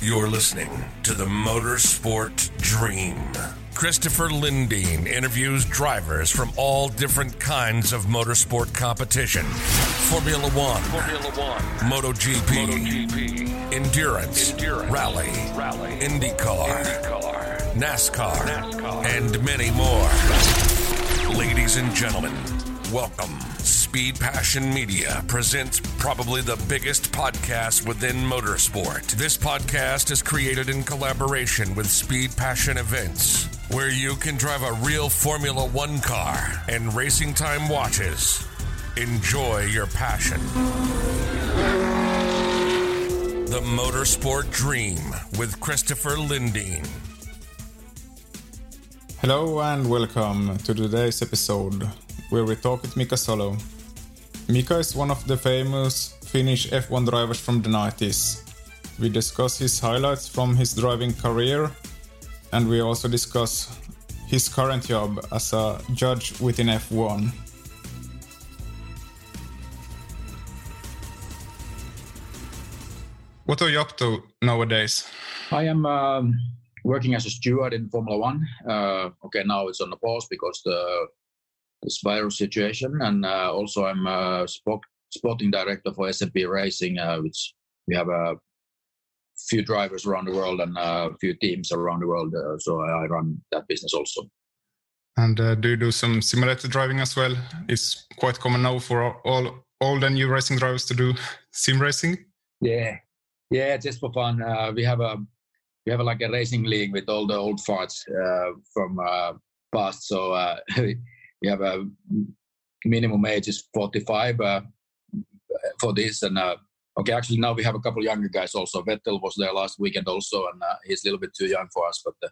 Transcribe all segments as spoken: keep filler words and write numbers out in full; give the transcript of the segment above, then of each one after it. You're listening to the Motorsport Dream. Christopher Lindeen interviews drivers from all different kinds of motorsport competition. Formula One, Formula One, MotoGP, MotoGP. Endurance, Endurance, Rally, Rally. IndyCar, IndyCar. NASCAR, NASCAR, and many more. Ladies and gentlemen, welcome. Speed Passion Media presents probably the biggest podcast within motorsport. This podcast is created in collaboration with Speed Passion Events, where you can drive a real Formula One car and Racing Time watches. Enjoy your passion. The Motorsport Dream with Christopher Lindeen. Hello and welcome to today's episode, where we talk with Mika Salo. Mika is one of the famous Finnish F one drivers from the nineties. We discuss his highlights from his driving career, and we also discuss his current job as a judge within F one. What are you up to nowadays? I am uh, working as a steward in Formula One. Uh, okay, now it's on the pause because the this virus situation, and uh, also I'm a sport, sporting director for S M P Racing, uh, which we have a few drivers around the world and a few teams around the world, uh, so I run that business also. And uh, do you do some simulator driving as well? It's quite common now for all all the new racing drivers to do sim racing. Yeah, yeah, just for fun. Uh, we have a we have a, like a racing league with all the old farts uh, from uh, past, so. Uh, We have a minimum age is forty-five uh, for this. And uh, okay, actually now we have a couple of younger guys also. Vettel was there last weekend also, and uh, he's a little bit too young for us. But uh,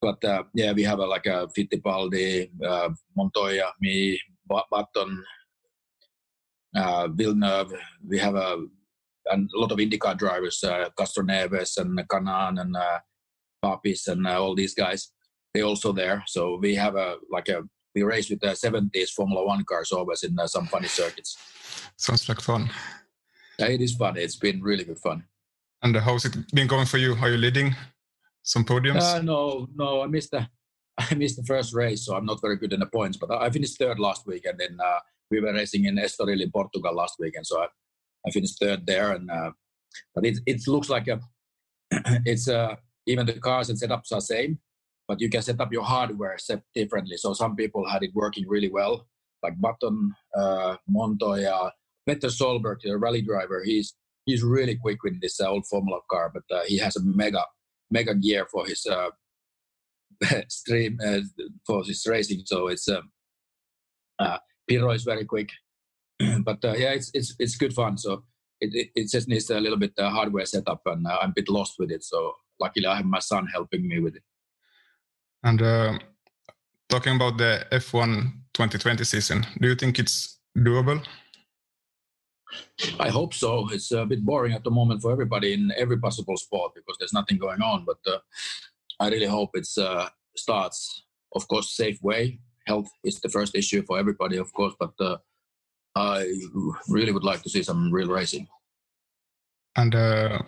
but uh, yeah, we have a, like a Fittipaldi, uh, Montoya, me, Button, uh, Villeneuve. We have a, a lot of IndyCar drivers, uh, Castroneves and Canaan and uh, Papis and uh, all these guys. They're also there. So we have a like a We race with the seventies Formula One cars always in uh, some funny circuits. Sounds like fun. Yeah, it is fun. It's been really good fun. And uh, how's it been going for you? Are you leading some podiums? Uh, no, no. I missed the I missed the first race, so I'm not very good in the points. But I finished third last week, and then uh, we were racing in Estoril in Portugal last weekend, so I, I finished third there. And uh, but it it looks like a it's uh, even the cars and setups are same. But you can set up your hardware set differently. So some people had it working really well, like Button, uh, Montoya, Peter Solberg, the rally driver. He's he's really quick with this uh, old Formula car, but uh, he has a mega mega gear for his uh, stream uh, for his racing. So it's uh, uh, Pirro is very quick, but uh, yeah, it's it's it's good fun. So it it, it just needs a little bit uh, hardware setup, and uh, I'm a bit lost with it. So luckily, I have my son helping me with it. And uh, talking about the F one twenty twenty season, do you think it's doable? I hope so. It's a bit boring at the moment for everybody in every possible sport because there's nothing going on. But uh, I really hope it uh, starts, of course, safe way. Health is the first issue for everybody, of course. But uh, I really would like to see some real racing. And uh,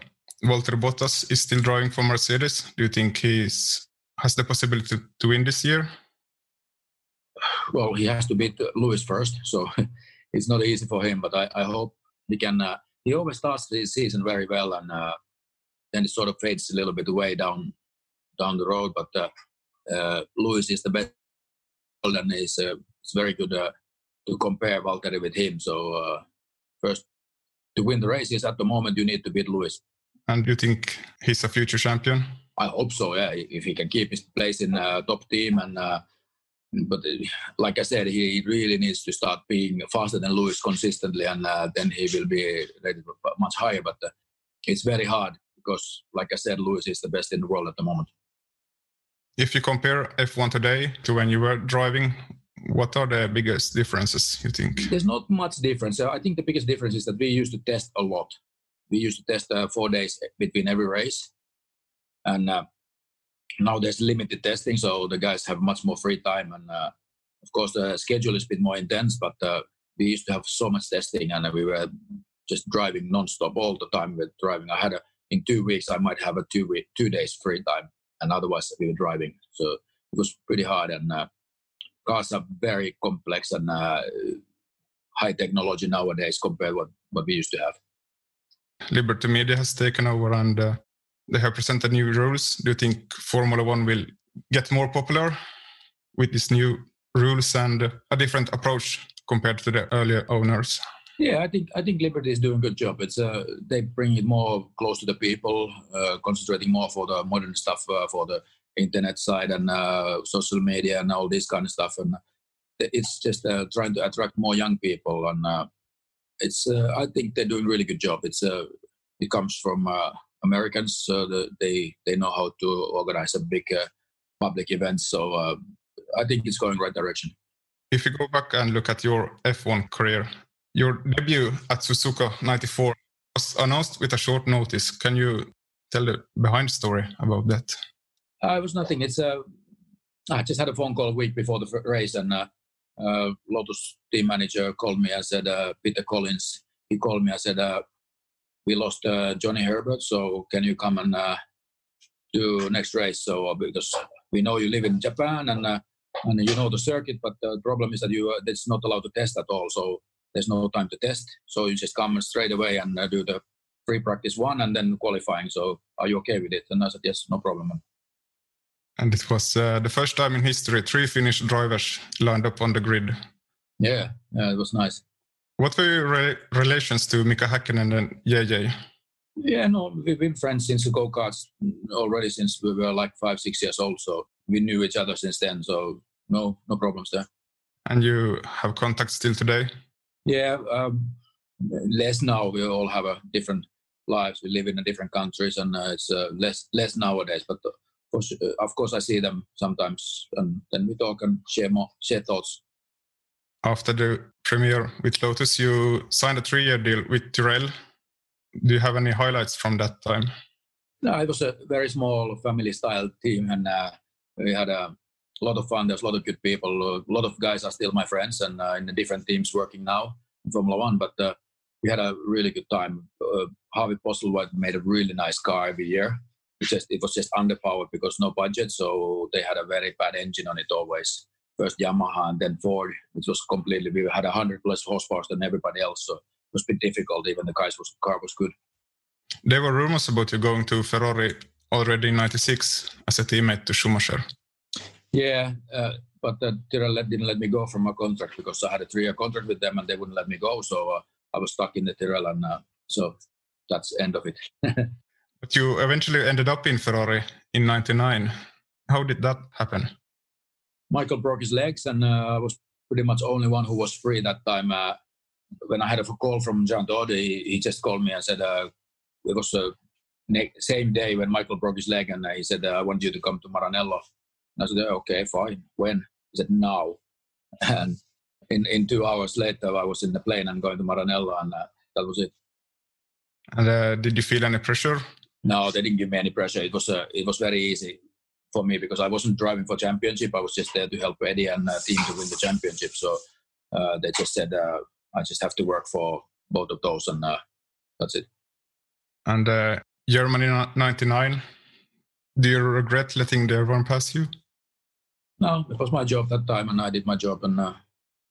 Walter Bottas is still driving for Mercedes. Do you think he has the possibility to win this year? Well, he has to beat Lewis first, so it's not easy for him. But I, I hope he can. Uh, he always starts the season very well, and uh, then it sort of fades a little bit away down down the road. But uh, uh, Lewis is the best, and it's, uh, it's very good uh, to compare Valtteri with him. So uh, first, to win the races at the moment, you need to beat Lewis. And do you think he's a future champion? I hope so. Yeah, if he can keep his place in uh, top team and. Uh, But like I said, he really needs to start being faster than Lewis consistently, and uh, then he will be rated much higher. But uh, it's very hard because, like I said, Lewis is the best in the world at the moment. If you compare F one today to when you were driving, what are the biggest differences, you think? There's not much difference. I think the biggest difference is that we used to test a lot. We used to test uh, four days between every race. And... Uh, Now there's limited testing, so the guys have much more free time. And, uh, of course, the schedule is a bit more intense, but uh, we used to have so much testing, and we were just driving nonstop all the time with driving. I had, a, in two weeks, I might have a two week, two days free time, and otherwise we were driving. So it was pretty hard, and uh, cars are very complex and uh, high technology nowadays compared to what, what we used to have. Liberty Media has taken over, and... Uh... They have presented new rules. Do you think Formula One will get more popular with these new rules and a different approach compared to the earlier owners? Yeah, I think I think Liberty is doing a good job. It's uh, they bring it more close to the people, uh, concentrating more for the modern stuff, uh, for the internet side and uh, social media and all this kind of stuff. And it's just uh, trying to attract more young people. And uh, it's uh, I think they're doing a really good job. It's uh, it comes from. Uh, Americans, uh, the, they they know how to organize a big uh, public event, so uh, I think it's going the right direction. If you go back and look at your F one career, your debut at Suzuka ninety-four was announced with a short notice. Can you tell the behind story about that? Uh, it was nothing. It's uh, I just had a phone call a week before the race, and uh, uh, Lotus team manager called me. I said, uh, Peter Collins. He called me. I said. Uh, We lost uh, Johnny Herbert, so can you come and uh, do next race? So uh, because we know you live in Japan and uh, and you know the circuit, but the problem is that you uh, it's not allowed to test at all. So there's no time to test. So you just come straight away and uh, do the free practice one and then qualifying. So are you okay with it? And I said yes, no problem. And it was uh, the first time in history three Finnish drivers lined up on the grid. Yeah, yeah, it was nice. What were your re- relations to Mika Häkkinen and J J? Yeah, no, we've been friends since the go-karts already, since we were like five, six years old. So we knew each other since then. So no, no problems there. And you have contact still today? Yeah, um, less now. We all have a different lives. We live in different countries, and uh, it's uh, less less nowadays. But uh, for sure, uh, of course, I see them sometimes, and then we talk and share more, share thoughts. After the premiere with Lotus, you signed a three-year deal with Tyrrell. Do you have any highlights from that time? No, it was a very small family-style team, and uh, we had a lot of fun. There's a lot of good people. A lot of guys are still my friends, and uh, in the different teams working now in Formula One. But uh, we had a really good time. Uh, Harvey Postlewhite made a really nice car every year. It, just, it was just underpowered because no budget, so they had a very bad engine on it always. First Yamaha and then Ford, which was completely, we had one hundred plus horsepower than everybody else, so it was a bit difficult, even the guys was, car was good. There were rumors about you going to Ferrari already in ninety-six as a teammate to Schumacher. Yeah, uh, but uh, Tyrrell didn't let me go from my contract because I had a three-year contract with them and they wouldn't let me go, so uh, I was stuck in the Tyrrell, and uh, so that's the end of it. But you eventually ended up in Ferrari in ninety-nine. How did that happen? Michael broke his legs, and I uh, was pretty much only one who was free that time. Uh, when I had a call from John Dodd, he, he just called me and said, uh, it was the uh, same day when Michael broke his leg, and uh, he said, uh, I want you to come to Maranello. And I said, okay, fine. When? He said, now. And in, in two hours later, I was in the plane and going to Maranello, and uh, That was it. And uh, did you feel any pressure? No, they didn't give me any pressure. It was uh, it was very easy for me because I wasn't driving for championship. I was just there to help Eddie and uh, team to win the championship. So uh, they just said uh, I just have to work for both of those, and uh, that's it. And uh, Germany ninety-nine. Do you regret letting the one pass you? No, it was my job that time, and I did my job, and uh,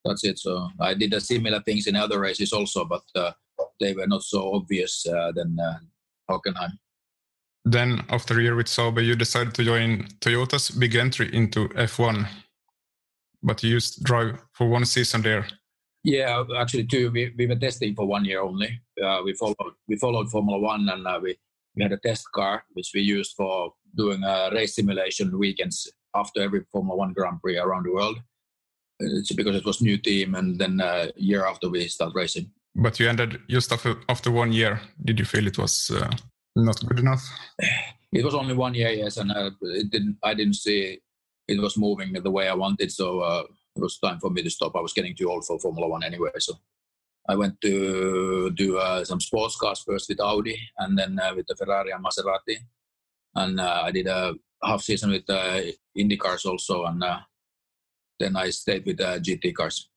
that's it. So I did uh, similar things in other races also, but uh, they were not so obvious uh, than uh, Hockenheim. Then, after a year with Sauber, you decided to join Toyota's big entry into F one, but you used to drive for one season there. Yeah, actually, two. We, we were testing for one year only. Uh, we followed we followed Formula One, and uh, we we had a test car which we used for doing a race simulation weekends after every Formula One Grand Prix around the world. It's because it was new team, and then a year after we started racing. But you ended just after, after one year. Did you feel it was uh, not good enough? It was only one year, yes, and uh, it didn't. I didn't see it was moving the way I wanted, so uh, it was time for me to stop. I was getting too old for Formula One anyway, so I went to do uh, some sports cars first with Audi, and then uh, with the Ferrari and Maserati, and uh, I did a half season with uh, IndyCars also, and uh, then I stayed with uh, G T cars.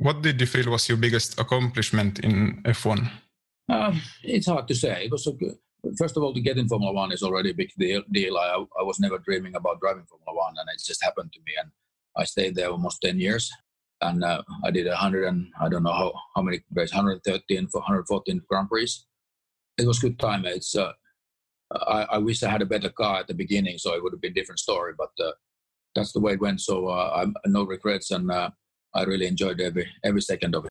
What did you feel was your biggest accomplishment in F one? Uh, it's hard to say. It was a good, first of all, to get in Formula One is already a big deal. deal. I, I was never dreaming about driving Formula One, and it just happened to me. And I stayed there almost ten years, and uh, I did a hundred and I don't know how, how many races, one hundred thirteen, one hundred fourteen Grand Prix. It was good time. It's uh, I, I wish I had a better car at the beginning, so it would have been a different story. But uh, that's the way it went. So uh, I'm, no regrets, and uh, I really enjoyed every every second of it.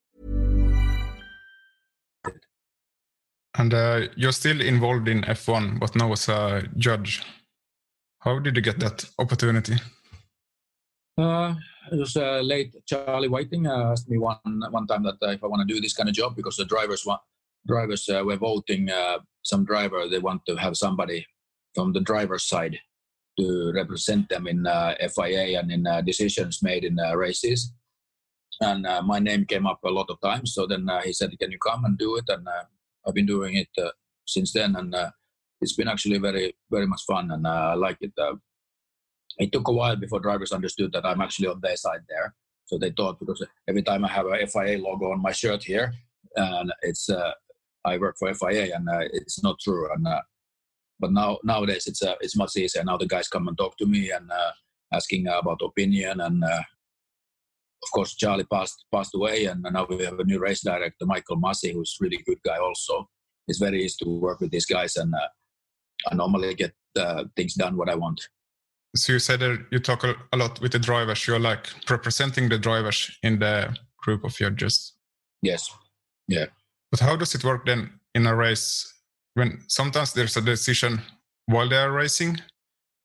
And uh, you're still involved in F one, but now as a judge. How did you get that opportunity? Uh, it was uh, late. Charlie Whiting uh, asked me one one time that uh, if I want to do this kind of job, because the drivers want, drivers uh, were voting uh, some driver. They want to have somebody from the driver's side to represent them in uh, F I A and in uh, decisions made in uh, races. And uh, my name came up a lot of times. So then uh, he said, "Can you come and do it?" And uh, I've been doing it uh, since then, and uh, it's been actually very, very much fun, and uh, I like it. Uh, it took a while before drivers understood that I'm actually on their side there. So they thought, because every time I have a F I A logo on my shirt here, and it's uh, I work for F I A, and uh, it's not true. And uh, but now nowadays it's uh, it's much easier. Now the guys come and talk to me and uh, asking about opinion, and uh, of course, Charlie passed passed away, and now we have a new race director, Michael Massey, who's a really good guy also. It's very easy to work with these guys, and uh, I normally get uh, things done what I want. So you said that you talk a lot with the drivers. You're like representing the drivers in the group of judges. Yes. Yeah. But how does it work then in a race when sometimes there's a decision while they are racing,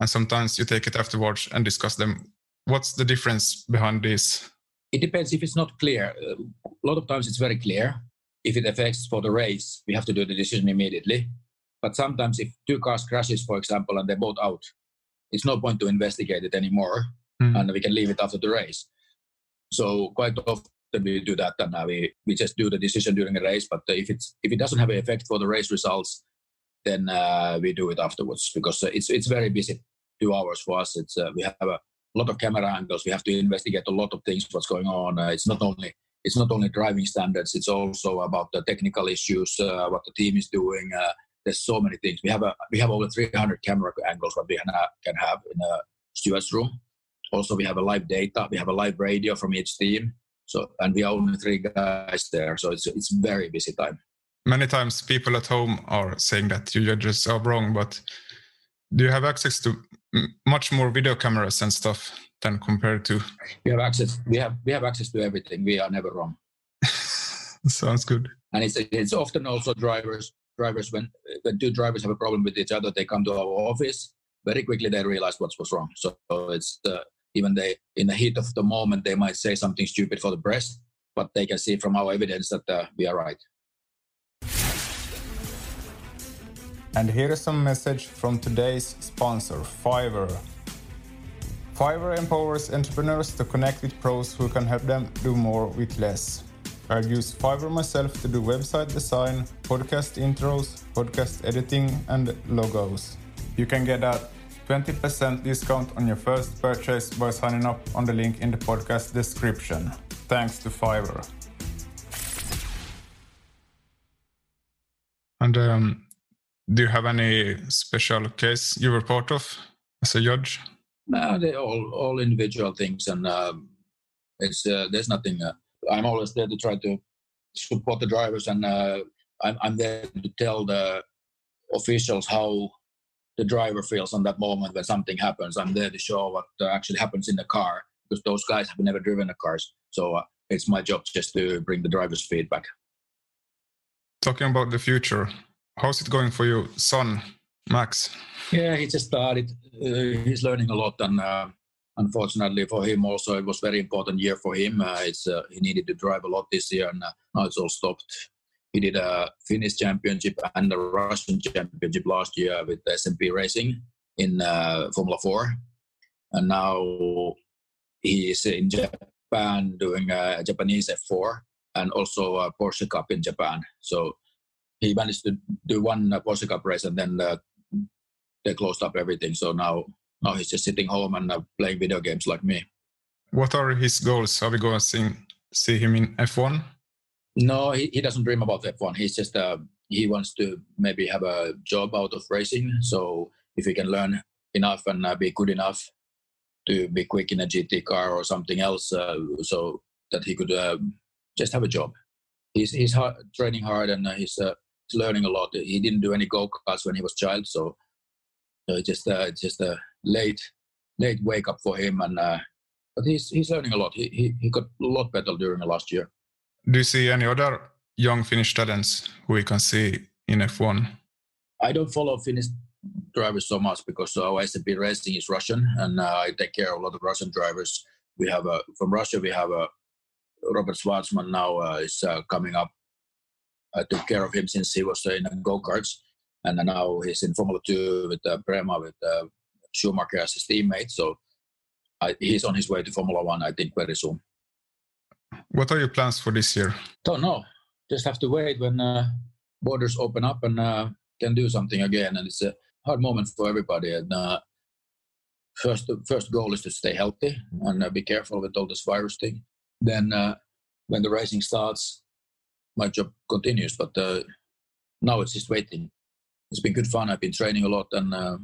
and sometimes you take it afterwards and discuss them? What's the difference behind this? It depends if it's not clear. A lot of times it's very clear. If it affects for the race, we have to do the decision immediately. But sometimes if two cars crashes, for example, and they're both out, it's no point to investigate it anymore. Mm-hmm. And we can leave it after the race. So quite often we do that, and we, we just do the decision during the race. But if it's if it doesn't have an effect for the race results, then uh, we do it afterwards, because it's it's very busy. Two hours for us. It's uh, we have a lot of camera angles. We have to investigate a lot of things, what's going on. Uh, it's not only it's not only driving standards, it's also about the technical issues, uh, what the team is doing. Uh, there's so many things. We have a, we have over three hundred camera angles what we can have in a steward's room. Also, we have a live data. We have a live radio from each team. So, and we are only three guys there. So it's it's very busy time. Many times people at home are saying that you judges are wrong, but do you have access to much more video cameras and stuff than compared to? We have access. We have we have access to everything. We are never wrong. Sounds good. And it's it's often also drivers drivers when when two drivers have a problem with each other, they come to our office. Very quickly they realize what was wrong. So it's uh, even they in the heat of the moment they might say something stupid for the press, but they can see from our evidence that uh, we are right. And here is some message from today's sponsor, Fiverr. Fiverr empowers entrepreneurs to connect with pros who can help them do more with less. I use Fiverr myself to do website design, podcast intros, podcast editing, and logos. You can get a twenty percent discount on your first purchase by signing up on the link in the podcast description. Thanks to Fiverr. And um, do you have any special case you were part of as a judge? No, they're all, all individual things, and uh, it's uh, there's nothing. Uh, I'm always there to try to support the drivers, and uh, I'm, I'm there to tell the officials how the driver feels on that moment when something happens. I'm there to show what uh, actually happens in the car, because those guys have never driven the cars. So uh, it's my job just to bring the driver's feedback. Talking about the future, how's it going for your son, Max? Yeah, he just started. Uh, he's learning a lot, and uh, unfortunately for him also, it was a very important year for him. Uh, it's uh, he needed to drive a lot this year, and uh, now it's all stopped. He did a Finnish championship and a Russian championship last year with S M P Racing in uh, Formula Four, and now he is in Japan doing a Japanese F four and also a Porsche Cup in Japan. So he managed to do one Porsche Cup race, and then uh, they closed up everything. So now, now he's just sitting home and uh, playing video games like me. What are his goals? Are we going to see, see him in F one? No, he, he doesn't dream about F one. He's just uh, he wants to maybe have a job out of racing. So if he can learn enough and uh, be good enough to be quick in a G T car or something else, uh, so that he could uh, just have a job. He's he's hard, training hard, and uh, he's uh, learning a lot. He didn't do any go-karts when he was a child, so uh, just uh, just a late late wake up for him. And uh, but he's he's learning a lot. He, he he got a lot better during the last year. Do you see any other young Finnish talents who we can see in F one? I don't follow Finnish drivers so much because our S M P Racing is Russian, and uh, I take care of a lot of Russian drivers. We have a, from Russia. We have a Robert Schwarzman now uh, is uh, coming up. I took care of him since he was in go-karts, and now he's in Formula Two with uh, Prema, with uh, Schumacher as his teammate. So I, he's on his way to Formula One, I think, very soon. What are your plans for this year? Don't know. Just have to wait when uh, borders open up and uh, can do something again. And it's a hard moment for everybody. And uh, first, first goal is to stay healthy and uh, be careful with all this virus thing. Then, uh, when the racing starts, my job continues. But uh, now it's just waiting. It's been good fun. I've been training a lot, and uh,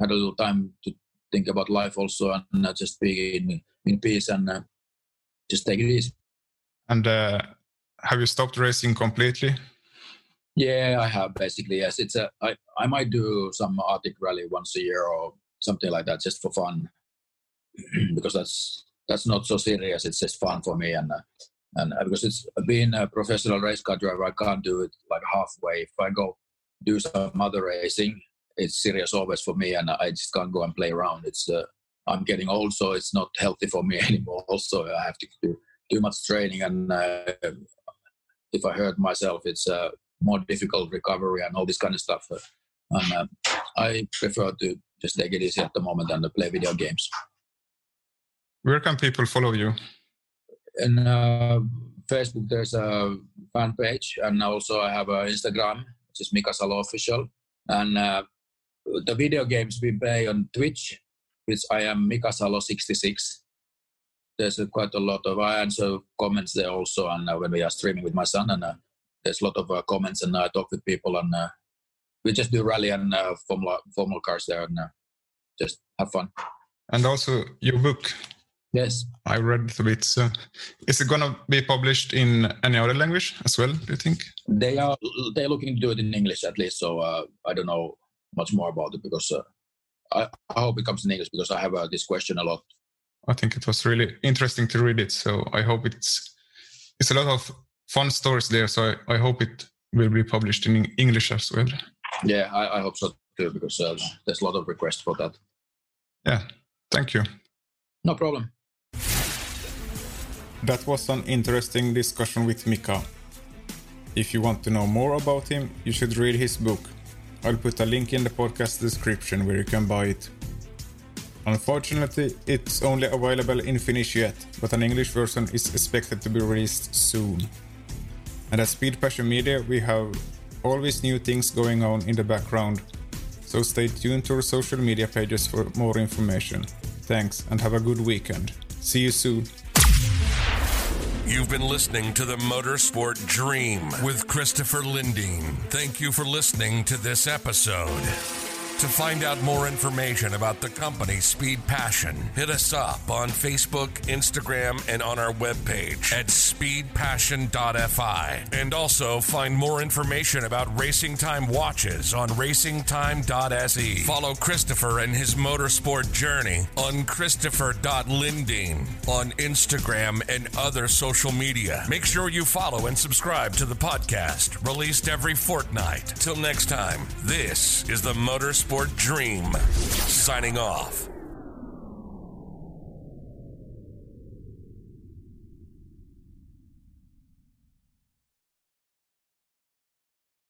had a little time to think about life also, and uh, just be in, in peace and uh, just take it easy. And uh, have you stopped racing completely? Yeah, I have, basically, yes. It's a, I, I might do some Arctic rally once a year or something like that, just for fun, because that's that's not so serious. It's just fun for me. And uh, and because it's being a professional race car driver, I can't do it like halfway. If I go do some other racing, it's serious always for me, and I just can't go and play around. It's uh, I'm getting old, so it's not healthy for me anymore. Also, I have to do too much training, and uh, if I hurt myself, it's a uh, more difficult recovery and all this kind of stuff. Uh, and uh, I prefer to just take it easy at the moment and play video games. Where can people follow you? In uh, Facebook, there's a fan page, and also I have an Instagram, which is Mika Salo Official. And uh, the video games we play on Twitch, which I am Mika Salo sixty-six. there's a, quite a lot of, I answer comments there also, and uh, when we are streaming with my son, and uh, there's a lot of uh, comments, and uh, I talk with people, and uh, we just do rally and uh, formula, formula cars there, and uh, just have fun. And also your book. Yes. I read a bit. So is it going to be published in any other language as well, do you think? They are they're looking to do it in English at least, so uh, I don't know much more about it, because uh, I, I hope it comes in English, because I have uh, this question a lot. I think it was really interesting to read it, so I hope it's it's a lot of fun stories there, so I, I hope it will be published in English as well. Yeah, I, I hope so too, because uh, there's a lot of requests for that. Yeah, thank you. No problem. That was an interesting discussion with Mika. If you want to know more about him, you should read his book. I'll put a link in the podcast description where you can buy it. Unfortunately, it's only available in Finnish yet, but an English version is expected to be released soon. And at Speed Passion Media, we have always new things going on in the background, so stay tuned to our social media pages for more information. Thanks, and have a good weekend. See you soon. You've been listening to The Motorsport Dream with Christopher Lindeen. Thank you for listening to this episode. To find out more information about the company Speed Passion, hit us up on Facebook, Instagram, and on our webpage at speed passion dot f i. And also find more information about Racing Time watches on racing time dot s e. Follow Christopher and his motorsport journey on christopher dot lindeen on Instagram and other social media. Make sure you follow and subscribe to the podcast, released every fortnight. Till next time, this is The Motorsport Sport Dream, signing off.